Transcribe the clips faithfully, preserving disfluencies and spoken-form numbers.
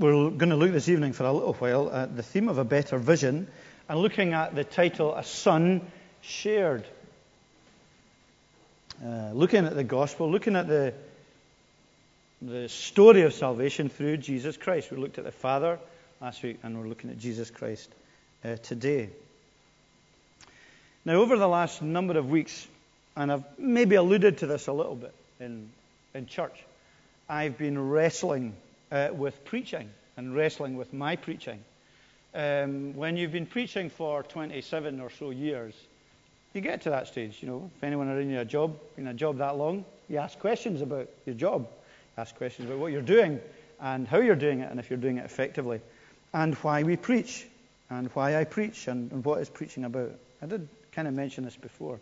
We're going to look this evening for a little while at the theme of a better vision and looking at the title, A Son Shared. Uh, looking at the gospel, looking at the the story of salvation through Jesus Christ. We looked at the Father last week and we're looking at Jesus Christ uh, today. Now, over the last number of weeks, and I've maybe alluded to this a little bit in, in church, I've been wrestling Uh, with preaching and wrestling with my preaching. Um, when you've been preaching for twenty-seven or so years, you get to that stage, you know. If anyone around you a job, been a job that long, you ask questions about your job, you ask questions about what you're doing and how you're doing it and if you're doing it effectively, and why we preach and why I preach and, and what is preaching about. I did kind of mention this before.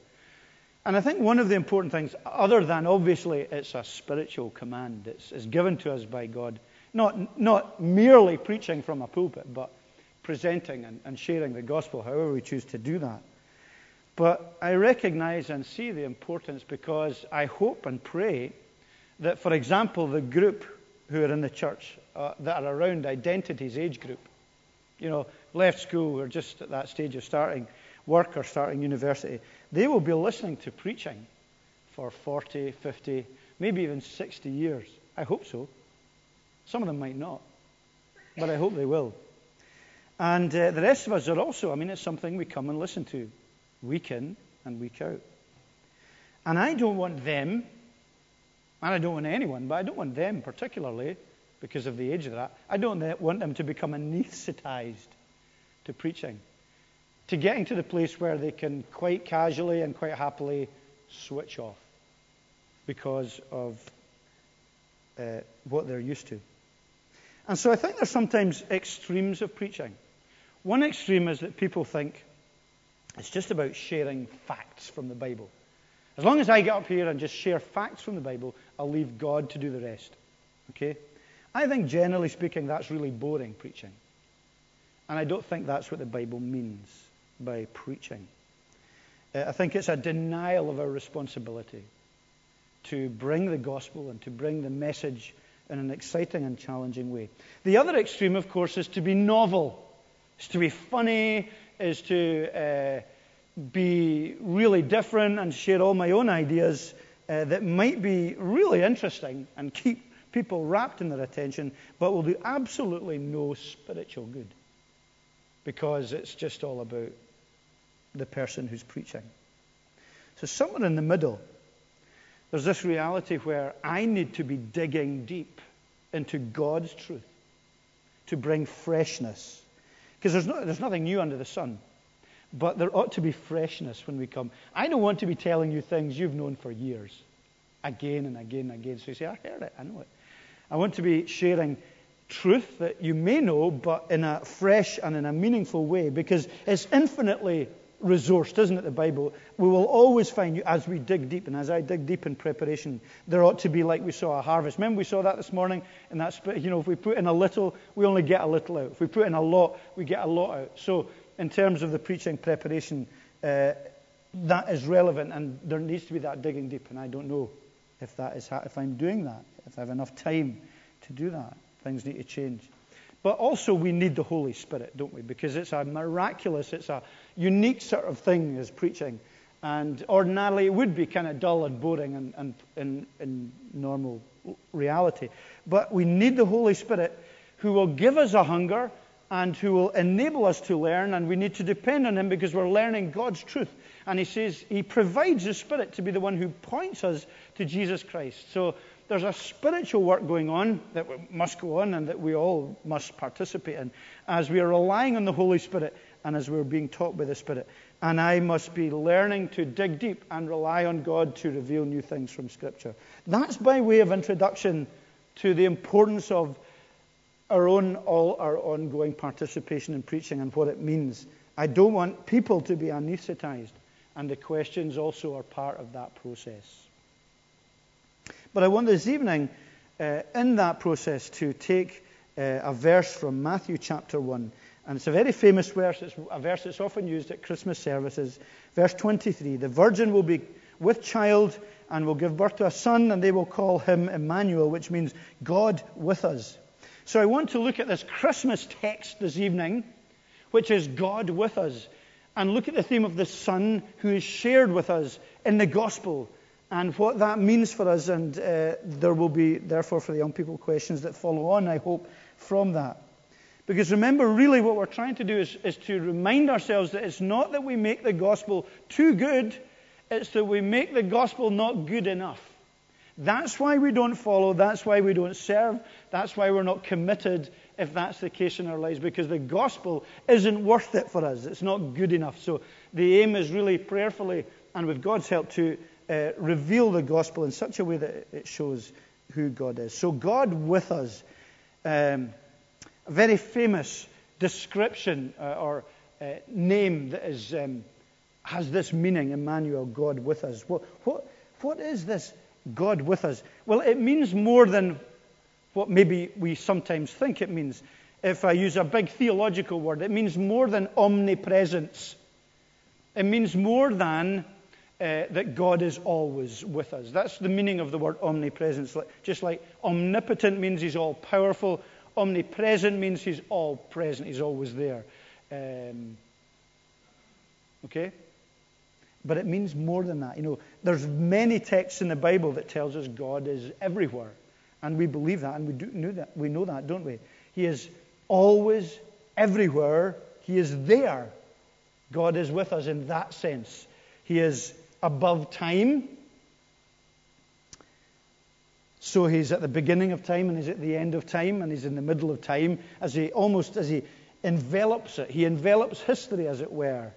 And I think one of the important things, other than obviously it's a spiritual command, it's, it's given to us by God, Not not merely preaching from a pulpit, but presenting and, and sharing the gospel, however we choose to do that. But I recognize and see the importance because I hope and pray that, for example, the group who are in the church uh, that are around identities age group, you know, left school or just at that stage of starting work or starting university, they will be listening to preaching for forty, fifty, maybe even sixty years. I hope so. Some of them might not, but I hope they will. And uh, the rest of us are also, I mean, it's something we come and listen to week in and week out. And I don't want them, and I don't want anyone, but I don't want them particularly, because of the age of that, I don't want them to become anesthetized to preaching, to getting to the place where they can quite casually and quite happily switch off because of uh, what they're used to. And so I think there's sometimes extremes of preaching. One extreme is that people think it's just about sharing facts from the Bible. As long as I get up here and just share facts from the Bible, I'll leave God to do the rest. Okay? I think generally speaking, that's really boring preaching. And I don't think that's what the Bible means by preaching. Uh, I think it's a denial of our responsibility to bring the gospel and to bring the message in an exciting and challenging way. The other extreme, of course, is to be novel, is to be funny, is to uh, be really different and share all my own ideas uh, that might be really interesting and keep people wrapped in their attention, but will do absolutely no spiritual good because it's just all about the person who's preaching. So somewhere in the middle, there's this reality where I need to be digging deep into God's truth to bring freshness. Because there's, no, there's nothing new under the sun. But there ought to be freshness when we come. I don't want to be telling you things you've known for years, again and again and again. So you say, I heard it, I know it. I want to be sharing truth that you may know, but in a fresh and in a meaningful way. Because it's infinitely resourced, isn't it, the Bible? We will always find, you as we dig deep, and as I dig deep in preparation, there ought to be, like we saw, a harvest. Remember we saw that this morning? And that's, you know, if we put in a little, we only get a little out. If we put in a lot, we get a lot out. So in terms of the preaching preparation, uh, that is relevant, and there needs to be that digging deep, and I don't know if that is how, if I'm doing that, if I have enough time to do that. Things need to change. But also we need the Holy Spirit, don't we? Because it's a miraculous, it's a unique sort of thing is preaching. And ordinarily it would be kind of dull and boring and, and, and, and normal reality. But we need the Holy Spirit who will give us a hunger and who will enable us to learn. And we need to depend on him because we're learning God's truth. And he says he provides the Spirit to be the one who points us to Jesus Christ. So there's a spiritual work going on that must go on and that we all must participate in as we are relying on the Holy Spirit and as we're being taught by the Spirit. And I must be learning to dig deep and rely on God to reveal new things from Scripture. That's by way of introduction to the importance of our own, all our ongoing participation in preaching and what it means. I don't want people to be anesthetized, and the questions also are part of that process. But I want this evening, uh, in that process, to take uh, a verse from Matthew chapter one. And it's a very famous verse. It's a verse that's often used at Christmas services. Verse twenty-three, the virgin will be with child and will give birth to a son, and they will call him Emmanuel, which means God with us. So I want to look at this Christmas text this evening, which is God with us, and look at the theme of the Son who is shared with us in the gospel and what that means for us. And uh, there will be, therefore, for the young people, questions that follow on, I hope, from that. Because remember, really what we're trying to do is, is to remind ourselves that it's not that we make the gospel too good, it's that we make the gospel not good enough. That's why we don't follow, that's why we don't serve, that's why we're not committed if that's the case in our lives, because the gospel isn't worth it for us. It's not good enough. So the aim is really prayerfully and with God's help to uh, reveal the gospel in such a way that it shows who God is. So God with us. Um, A very famous description uh, or uh, name that is um, has this meaning, Emmanuel, God with us. What, what what is this God with us? Well, it means more than what maybe we sometimes think it means. If I use a big theological word, it means more than omnipresence. It means more than uh, that God is always with us. That's the meaning of the word omnipresence. Just like omnipotent means he's all-powerful, omnipresent means he's all present, he's always there. Um, okay? But it means more than that. You know, there's many texts in the Bible that tells us God is everywhere. And we believe that, and we do know that, we know that, don't we? He is always everywhere. He is there. God is with us in that sense. He is above time. So he's at the beginning of time, and he's at the end of time, and he's in the middle of time, as he almost as he envelops it. He envelops history, as it were,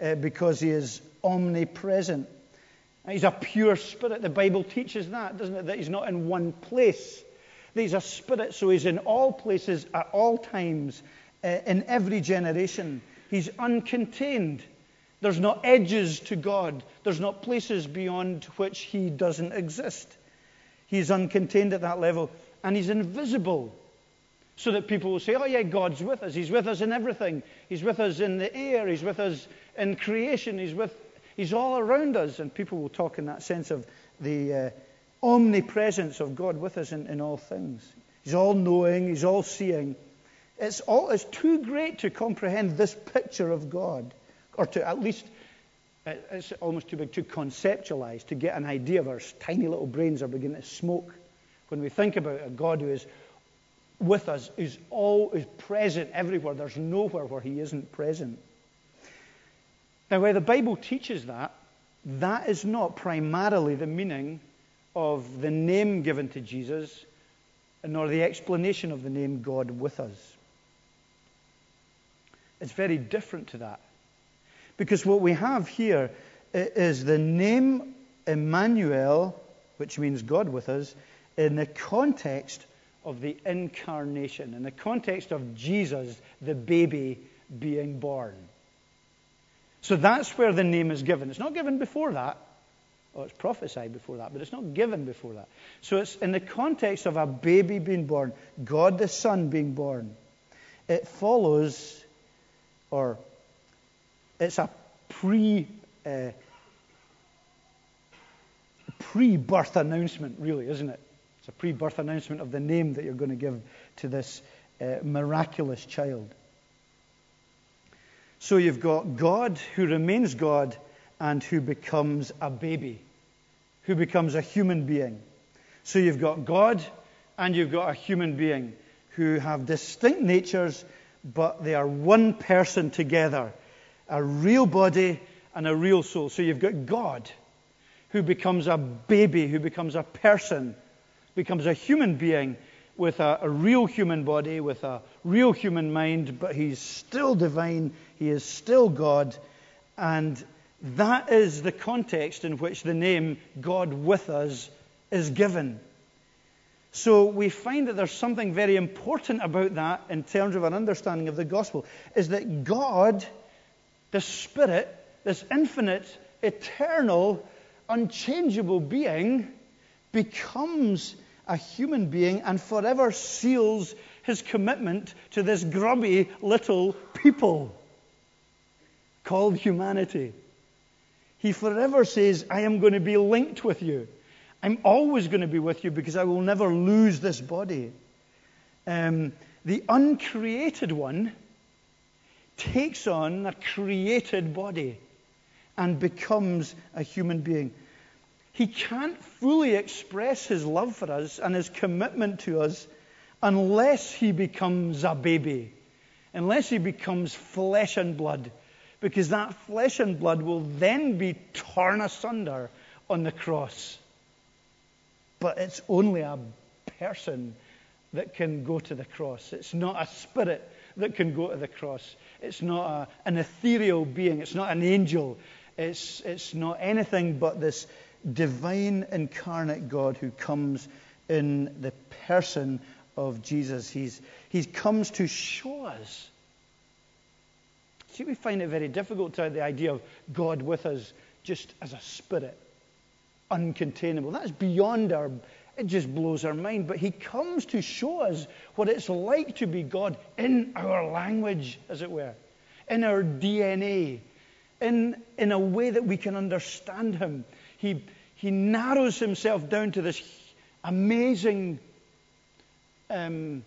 uh, because he is omnipresent. And he's a pure spirit. The Bible teaches that, doesn't it? That he's not in one place. That he's a spirit, so he's in all places, at all times, uh, in every generation. He's uncontained. There's no edges to God. There's not places beyond which he doesn't exist. He's uncontained at that level, and he's invisible, so that people will say, oh yeah, God's with us. He's with us in everything. He's with us in the air. He's with us in creation. He's with, he's all around us. And people will talk in that sense of the uh, omnipresence of God with us in, in all things. He's all-knowing. He's all-seeing. It's all, it's too great to comprehend this picture of God, or to at least it's almost too big to conceptualize, to get an idea of. Our tiny little brains are beginning to smoke when we think about a God who is with us, who's all is present everywhere. There's nowhere where he isn't present. Now, where the Bible teaches that, that is not primarily the meaning of the name given to Jesus, nor the explanation of the name God with us. It's very different to that. Because what we have here is the name Emmanuel, which means God with us, in the context of the incarnation, in the context of Jesus, the baby, being born. So that's where the name is given. It's not given before that. Oh, it's prophesied before that, but it's not given before that. So it's in the context of a baby being born, God the Son being born. It follows, or It's a pre, uh, pre-birth announcement, really, isn't it? It's a pre-birth announcement of the name that you're going to give to this uh, miraculous child. So you've got God who remains God and who becomes a baby, who becomes a human being. So you've got God and you've got a human being who have distinct natures, but they are one person together. A real body and a real soul. So you've got God who becomes a baby, who becomes a person, becomes a human being with a, a real human body, with a real human mind, but he's still divine, he is still God. And that is the context in which the name God with us is given. So we find that there's something very important about that in terms of our understanding of the gospel, is that God, the Spirit, this infinite, eternal, unchangeable being, becomes a human being and forever seals his commitment to this grubby little people called humanity. He forever says, I am going to be linked with you. I'm always going to be with you because I will never lose this body. um, the uncreated one takes on a created body and becomes a human being. He can't fully express his love for us and his commitment to us unless he becomes a baby, unless he becomes flesh and blood, because that flesh and blood will then be torn asunder on the cross. But it's only a person that can go to the cross. It's not a spirit that can go to the cross. It's not a, an ethereal being. It's not an angel. It's, it's not anything but this divine incarnate God who comes in the person of Jesus. He's, he comes to show us. See, we find it very difficult to have the idea of God with us just as a spirit, uncontainable. That's beyond our, it just blows our mind. But he comes to show us what it's like to be God in our language, as it were, in our D N A, in in a way that we can understand him. He he narrows himself down to this amazing, um,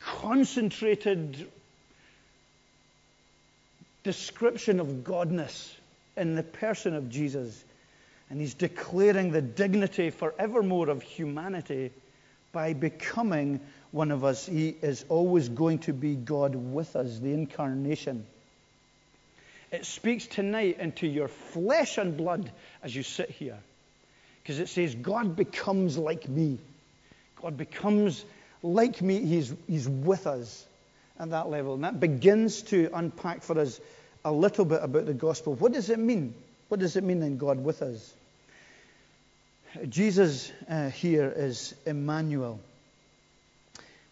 concentrated description of godness in the person of Jesus. And he's declaring the dignity forevermore of humanity by becoming one of us. He is always going to be God with us, the incarnation. It speaks tonight into your flesh and blood as you sit here, because it says, God becomes like me. God becomes like me. He's, he's with us at that level. And that begins to unpack for us a little bit about the gospel. What does it mean? What does it mean in God with us? Jesus uh, here is Emmanuel.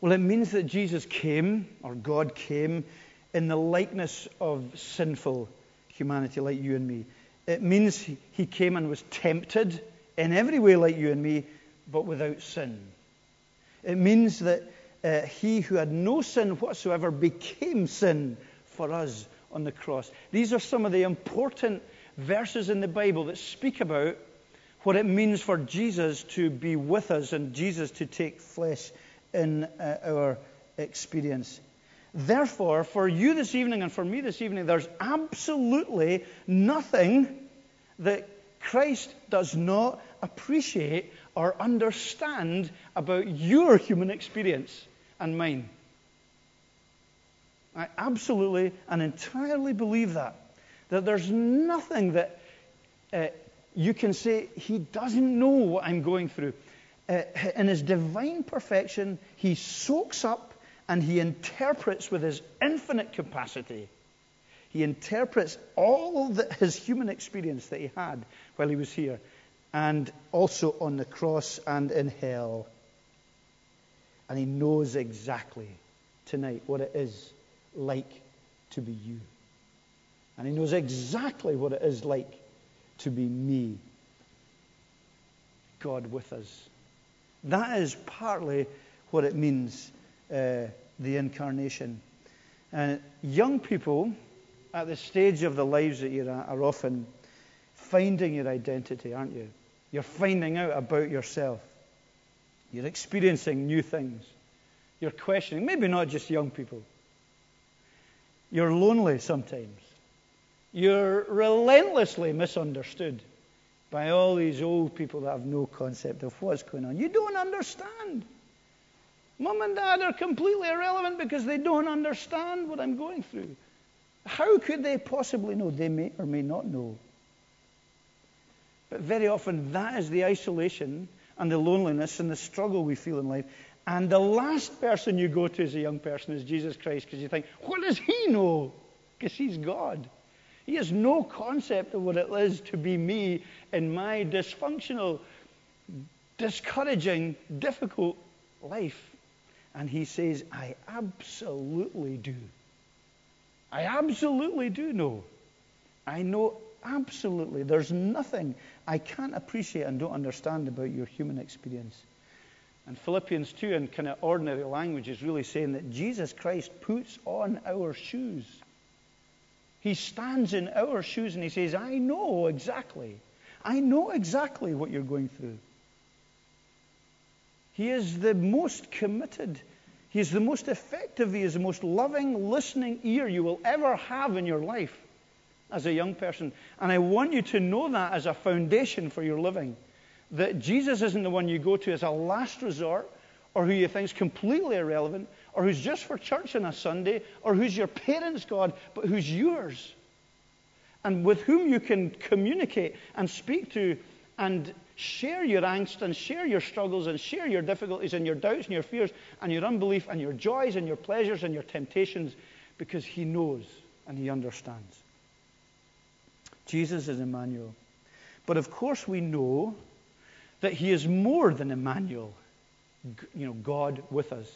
Well, it means that Jesus came, or God came, in the likeness of sinful humanity like you and me. It means he, he came and was tempted in every way like you and me, but without sin. It means that uh, he who had no sin whatsoever became sin for us on the cross. These are some of the important verses in the Bible that speak about what it means for Jesus to be with us and Jesus to take flesh in uh, our experience. Therefore, for you this evening and for me this evening, there's absolutely nothing that Christ does not appreciate or understand about your human experience and mine. I absolutely and entirely believe that. That there's nothing that uh, you can say, he doesn't know what I'm going through. Uh, in his divine perfection, he soaks up and he interprets with his infinite capacity. He interprets all the, his human experience that he had while he was here, and also on the cross and in hell. And he knows exactly tonight what it is like to be you. And he knows exactly what it is like to be me, God with us. That is partly what it means, uh, the incarnation. And young people at the stage of the lives that you're at are often finding your identity, aren't you? You're finding out about yourself. You're experiencing new things. You're questioning, maybe not just young people. You're lonely sometimes. You're relentlessly misunderstood by all these old people that have no concept of what's going on. You don't understand. Mum and Dad are completely irrelevant because they don't understand what I'm going through. How could they possibly know? They may or may not know. But very often that is the isolation and the loneliness and the struggle we feel in life. And the last person you go to as a young person is Jesus Christ, because you think, what does he know? Because he's God. He has no concept of what it is to be me in my dysfunctional, discouraging, difficult life. And he says, I absolutely do. I absolutely do know. I know absolutely. There's nothing I can't appreciate and don't understand about your human experience. And Philippians two, in kind of ordinary language, is really saying that Jesus Christ puts on our shoes. He stands in our shoes and he says, I know exactly. I know exactly what you're going through. He is the most committed He's the most effective, he is the most loving, listening ear you will ever have in your life as a young person. And I want you to know that as a foundation for your living, that Jesus isn't the one you go to as a last resort, or who you think is completely irrelevant, or who's just for church on a Sunday, or who's your parents' God, but who's yours, and with whom you can communicate and speak to and share your angst and share your struggles and share your difficulties and your doubts and your fears and your unbelief and your joys and your pleasures and your temptations, because he knows and he understands. Jesus is Emmanuel. But of course we know that he is more than Emmanuel, you know, God with us.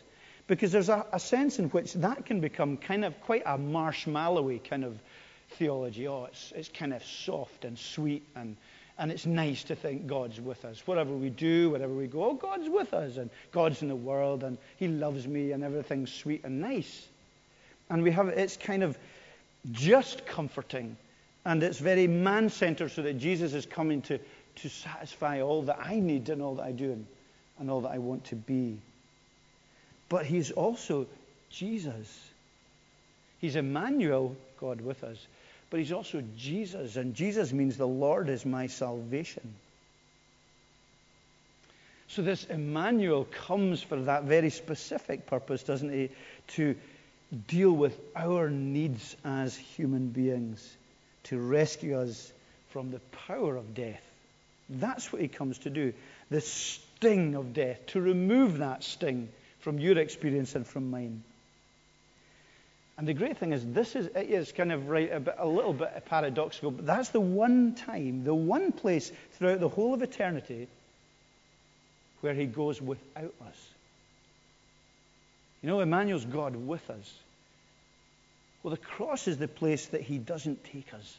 Because there's a, a sense in which that can become kind of quite a marshmallowy kind of theology. Oh, it's it's kind of soft and sweet, and and it's nice to think God's with us. Whatever we do, wherever we go, oh, God's with us, and God's in the world, and he loves me, and everything's sweet and nice. And we have, it's kind of just comforting, and it's very man-centered, so that Jesus is coming to to satisfy all that I need and all that I do and, and all that I want to be. But he's also Jesus. He's Emmanuel, God with us. But he's also Jesus, and Jesus means the Lord is my salvation. So this Emmanuel comes for that very specific purpose, doesn't he? To deal with our needs as human beings, to rescue us from the power of death. That's what he comes to do. The sting of death, to remove that sting from your experience and from mine. And the great thing is, this is, it is kind of right, a, bit, a little bit paradoxical, but that's the one time, the one place throughout the whole of eternity where he goes without us. You know, Emmanuel's God with us. Well, the cross is the place that he doesn't take us.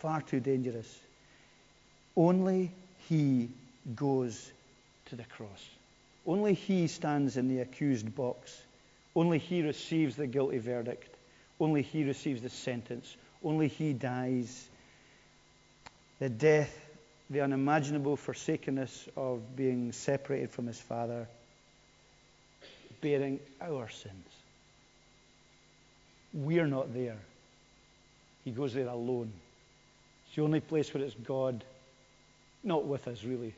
Far too dangerous. Only he goes to the cross. Only he stands in the accused box. Only he receives the guilty verdict. Only he receives the sentence. Only he dies. The death, the unimaginable forsakenness of being separated from his Father, bearing our sins. We're not there. He goes there alone. It's the only place where it's God not with us, really,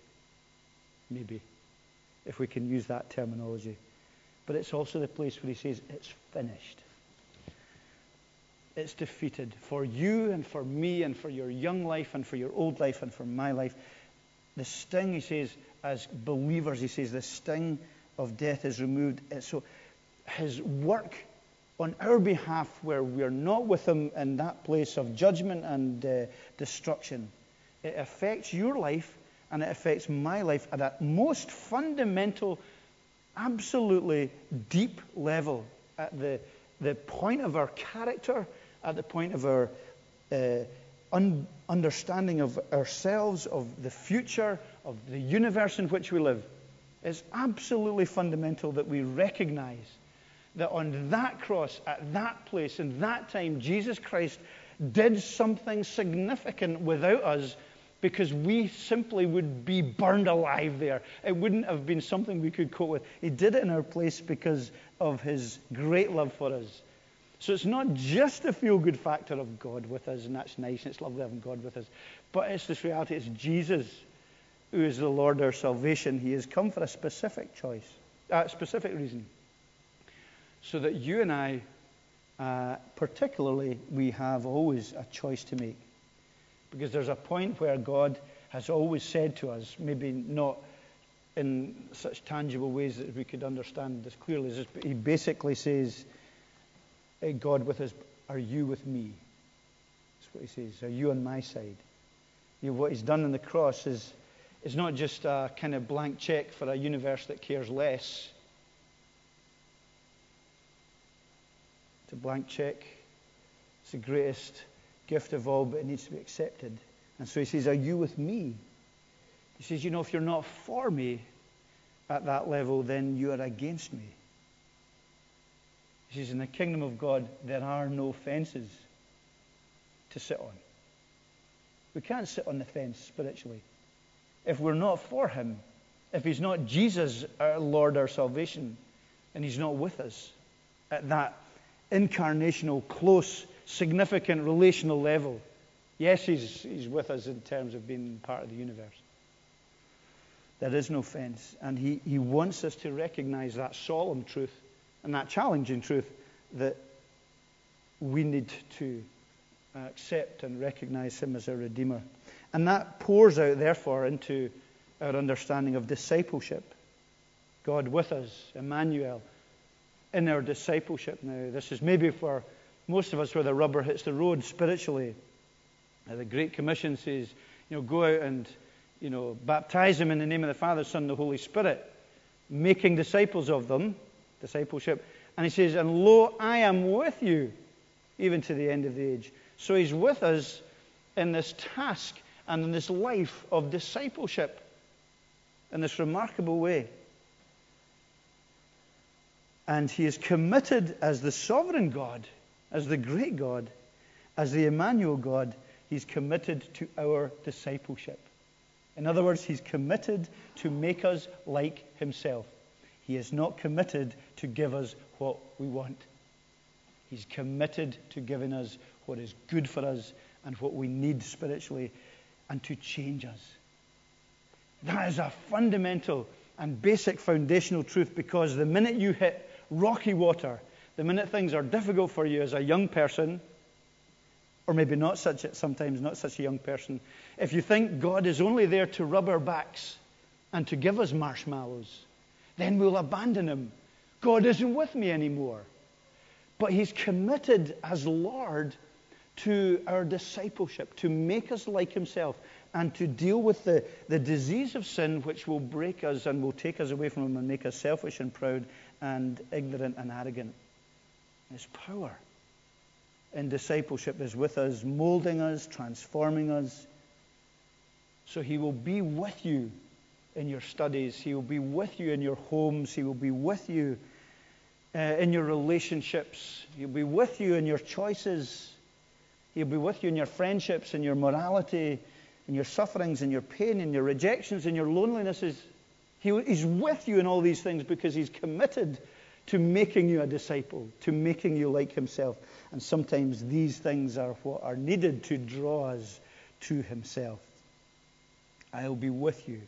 maybe, if we can use that terminology. But it's also the place where he says, it's finished. It's defeated for you and for me and for your young life and for your old life and for my life. The sting, he says, as believers, he says, the sting of death is removed. So his work on our behalf, where we're not with him in that place of judgment and uh, destruction, it affects your life and it affects my life at a most fundamental, absolutely deep level, at the the point of our character, at the point of our uh, un- understanding of ourselves, of the future, of the universe in which we live. It's absolutely fundamental that we recognize that on that cross, at that place, in that time, Jesus Christ did something significant without us, because we simply would be burned alive there. It wouldn't have been something we could cope with. He did it in our place because of his great love for us. So it's not just the feel-good factor of God with us, and that's nice, and it's lovely having God with us, but it's this reality, it's Jesus who is the Lord, our salvation. He has come for a specific choice, a specific reason, so that you and I, Uh, particularly, we have always a choice to make, because there's a point where God has always said to us, maybe not in such tangible ways that we could understand as clearly as this, but he basically says, hey, God with us, are you with me? That's what he says. Are you on my side? You know, what he's done on the cross is, is not just a kind of blank check for a universe that cares less. It's a blank check. It's the greatest gift of all, but it needs to be accepted. And so he says, are you with me? He says, you know, if you're not for me at that level, then you are against me. He says, in the kingdom of God, there are no fences to sit on. We can't sit on the fence spiritually. If we're not for him, if he's not Jesus, our Lord, our salvation, and he's not with us at that incarnational, close, significant relational level. Yes, he's, he's with us in terms of being part of the universe. There is no fence. And he, he wants us to recognize that solemn truth and that challenging truth that we need to accept and recognize him as our Redeemer. And that pours out, therefore, into our understanding of discipleship. God with us, Emmanuel, in our discipleship now. This is maybe for most of us where the rubber hits the road spiritually. Now, the Great Commission says, you know, go out and, you know, baptize them in the name of the Father, Son, and the Holy Spirit, making disciples of them, discipleship. And he says, and lo, I am with you, even to the end of the age. So he's with us in this task and in this life of discipleship in this remarkable way. And he is committed as the sovereign God, as the great God, as the Emmanuel God, he's committed to our discipleship. In other words, he's committed to make us like himself. He is not committed to give us what we want. He's committed to giving us what is good for us and what we need spiritually and to change us. That is a fundamental and basic foundational truth, because the minute you hit rocky water, the minute things are difficult for you as a young person, or maybe not such sometimes not such a young person, if you think God is only there to rub our backs and to give us marshmallows, then we'll abandon him. God isn't with me anymore. But he's committed as Lord to our discipleship, to make us like himself, and to deal with the, the disease of sin which will break us and will take us away from him and make us selfish and proud and ignorant and arrogant. His power in discipleship is with us, molding us, transforming us. So he will be with you in your studies. He will be with you in your homes. He will be with you uh, in your relationships. He'll be with you in your choices. He'll be with you in your friendships, in your morality, in your sufferings, in your pain, in your rejections, in your lonelinesses. He, he's with you in all these things because he's committed to making you a disciple, to making you like himself. And sometimes these things are what are needed to draw us to himself. I'll be with you,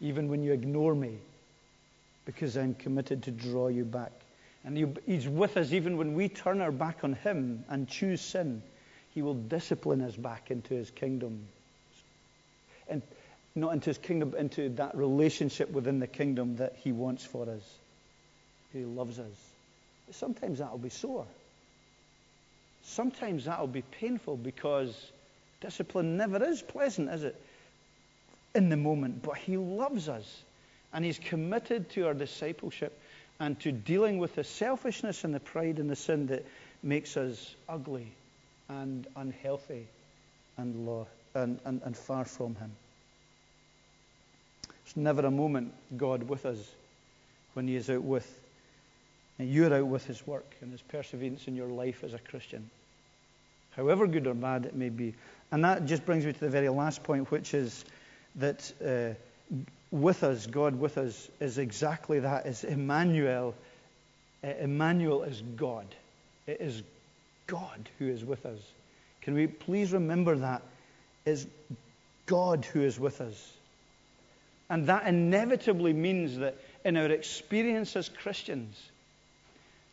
even when you ignore me, because I'm committed to draw you back. And he, he's with us even when we turn our back on him and choose sin. He will discipline us back into his kingdom. And not into his kingdom, but into that relationship within the kingdom that he wants for us. He loves us. But sometimes that'll be sore. Sometimes that'll be painful, because discipline never is pleasant, is it? In the moment. But he loves us. And he's committed to our discipleship and to dealing with the selfishness and the pride and the sin that makes us ugly and unhealthy and low. And, and, and far from him. There's never a moment God with us when he is out with, and you're out with his work and his perseverance in your life as a Christian, however good or bad it may be. And that just brings me to the very last point, which is that uh, with us, God with us, is exactly that, is Emmanuel. Uh, Emmanuel is God. It is God who is with us. Can we please remember that? It's God who is with us. And that inevitably means that in our experience as Christians,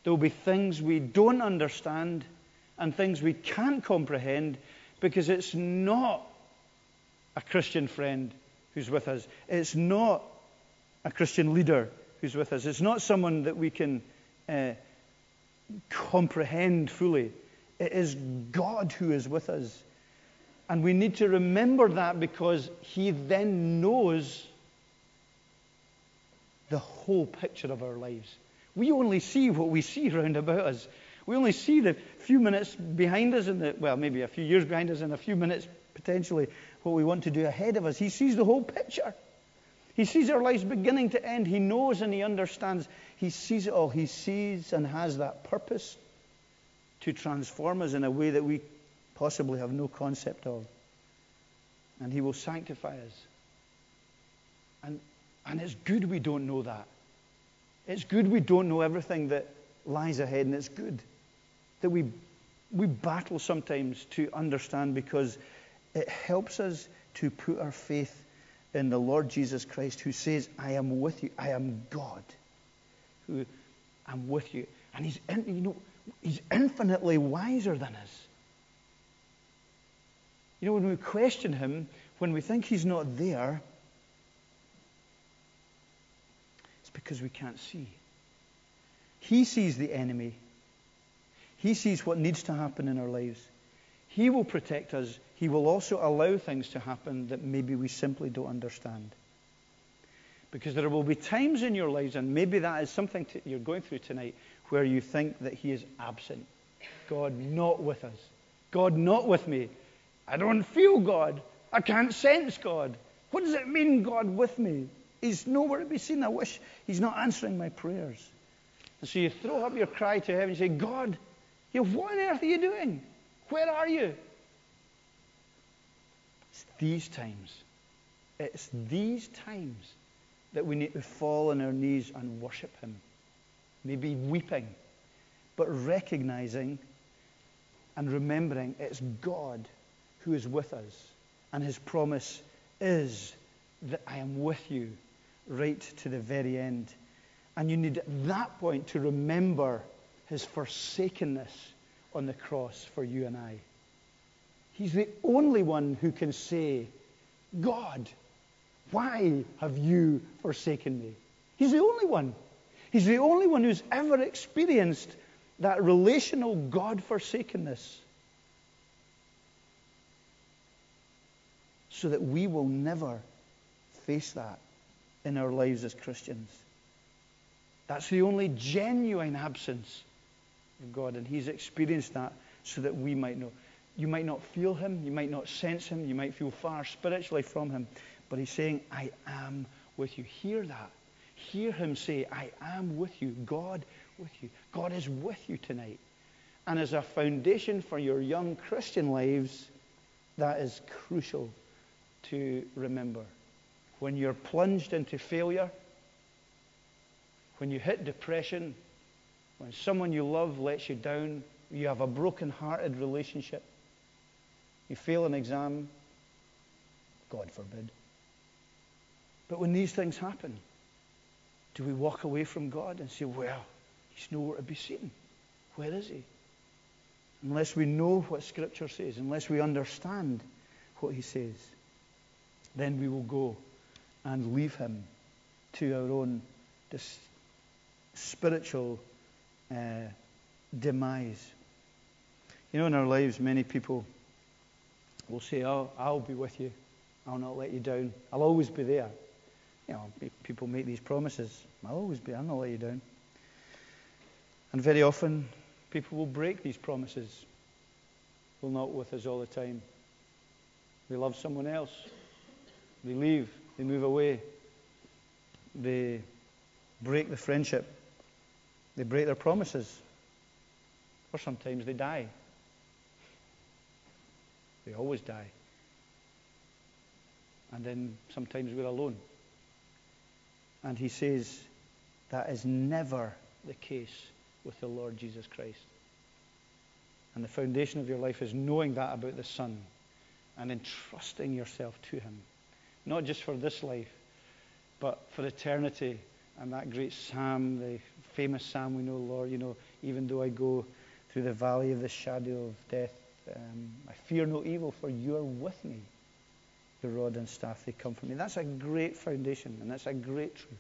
there will be things we don't understand and things we can't comprehend, because it's not a Christian friend who's with us. It's not a Christian leader who's with us. It's not someone that we can uh, comprehend fully. It is God who is with us. And we need to remember that, because he then knows the whole picture of our lives. We only see what we see round about us. We only see the few minutes behind us, and the, well, maybe a few years behind us and a few minutes potentially what we want to do ahead of us. He sees the whole picture. He sees our lives beginning to end. He knows and he understands. He sees it all. He sees and has that purpose to transform us in a way that we possibly have no concept of. And he will sanctify us. And and it's good we don't know that. It's good we don't know everything that lies ahead, and it's good that we we battle sometimes to understand, because it helps us to put our faith in the Lord Jesus Christ, who says, I am with you. I am God, who I'm with you. And he's, in, you know, he's infinitely wiser than us. You know, when we question him, when we think he's not there, it's because we can't see. He sees the enemy. He sees what needs to happen in our lives. He will protect us. He will also allow things to happen that maybe we simply don't understand. Because there will be times in your lives, and maybe that is something to, you're going through tonight, where you think that he is absent. God not with us. God not with me. I don't feel God. I can't sense God. What does it mean, God with me? He's nowhere to be seen. I wish he's not answering my prayers. And so you throw up your cry to heaven and say, God, you, what on earth are you doing? Where are you? It's these times. It's these times that we need to fall on our knees and worship him. Maybe weeping, but recognizing and remembering it's God who is with us. And his promise is that I am with you right to the very end. And you need at that point to remember his forsakenness on the cross for you and I. He's the only one who can say, God, why have you forsaken me? He's the only one. He's the only one who's ever experienced that relational God-forsakenness, so that we will never face that in our lives as Christians. That's the only genuine absence of God, and he's experienced that so that we might know. You might not feel him, you might not sense him, you might feel far spiritually from him, but he's saying, I am with you. Hear that. Hear him say, I am with you. God with you. God is with you tonight. And as a foundation for your young Christian lives, that is crucial to remember. When you're plunged into failure, when you hit depression, when someone you love lets you down, you have a broken-hearted relationship, you fail an exam, God forbid. But when these things happen, do we walk away from God and say, well, he's nowhere to be seen. Where is he? Unless we know what Scripture says, unless we understand what he says, then we will go and leave him to our own dis- spiritual uh, demise. You know, in our lives, many people will say, oh, I'll be with you. I'll not let you down. I'll always be there. You know, people make these promises. I'll always be. I'll not let you down. And very often, people will break these promises. They're not with us all the time. They love someone else. They leave. They move away. They break the friendship. They break their promises. Or sometimes they die. They always die. And then sometimes we're alone. And he says that is never the case with the Lord Jesus Christ. And the foundation of your life is knowing that about the Son and entrusting yourself to him. Not just for this life, but for eternity. And that great psalm, the famous psalm we know, Lord, you know, even though I go through the valley of the shadow of death, um, I fear no evil, for you are with me. Your rod and staff, they comfort me. That's a great foundation, and that's a great truth.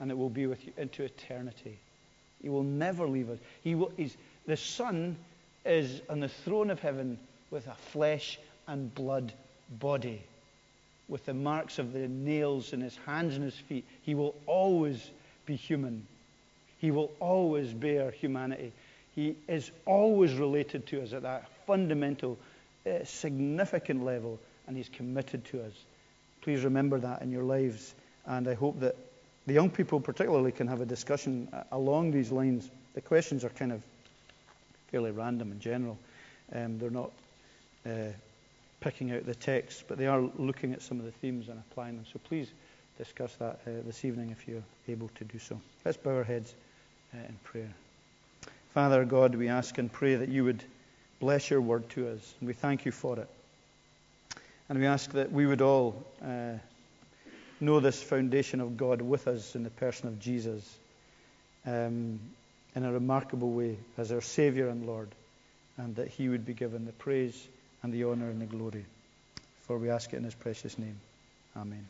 And it will be with you into eternity. He will never leave us. He will, he's, the Son is on the throne of heaven with a flesh and blood body, with the marks of the nails in his hands and his feet. He will always be human. He will always bear humanity. He is always related to us at that fundamental, uh, significant level, and he's committed to us. Please remember that in your lives, and I hope that the young people particularly can have a discussion along these lines. The questions are kind of fairly random in general. Um, they're not uh, picking out the text, but they are looking at some of the themes and applying them. So please discuss that uh, this evening if you're able to do so. Let's bow our heads uh, in prayer. Father God, we ask and pray that you would bless your word to us, and we thank you for it. And we ask that we would all uh, know this foundation of God with us in the person of Jesus um, in a remarkable way as our Savior and Lord, and that he would be given the praise and the honor and the glory. For we ask it in his precious name. Amen.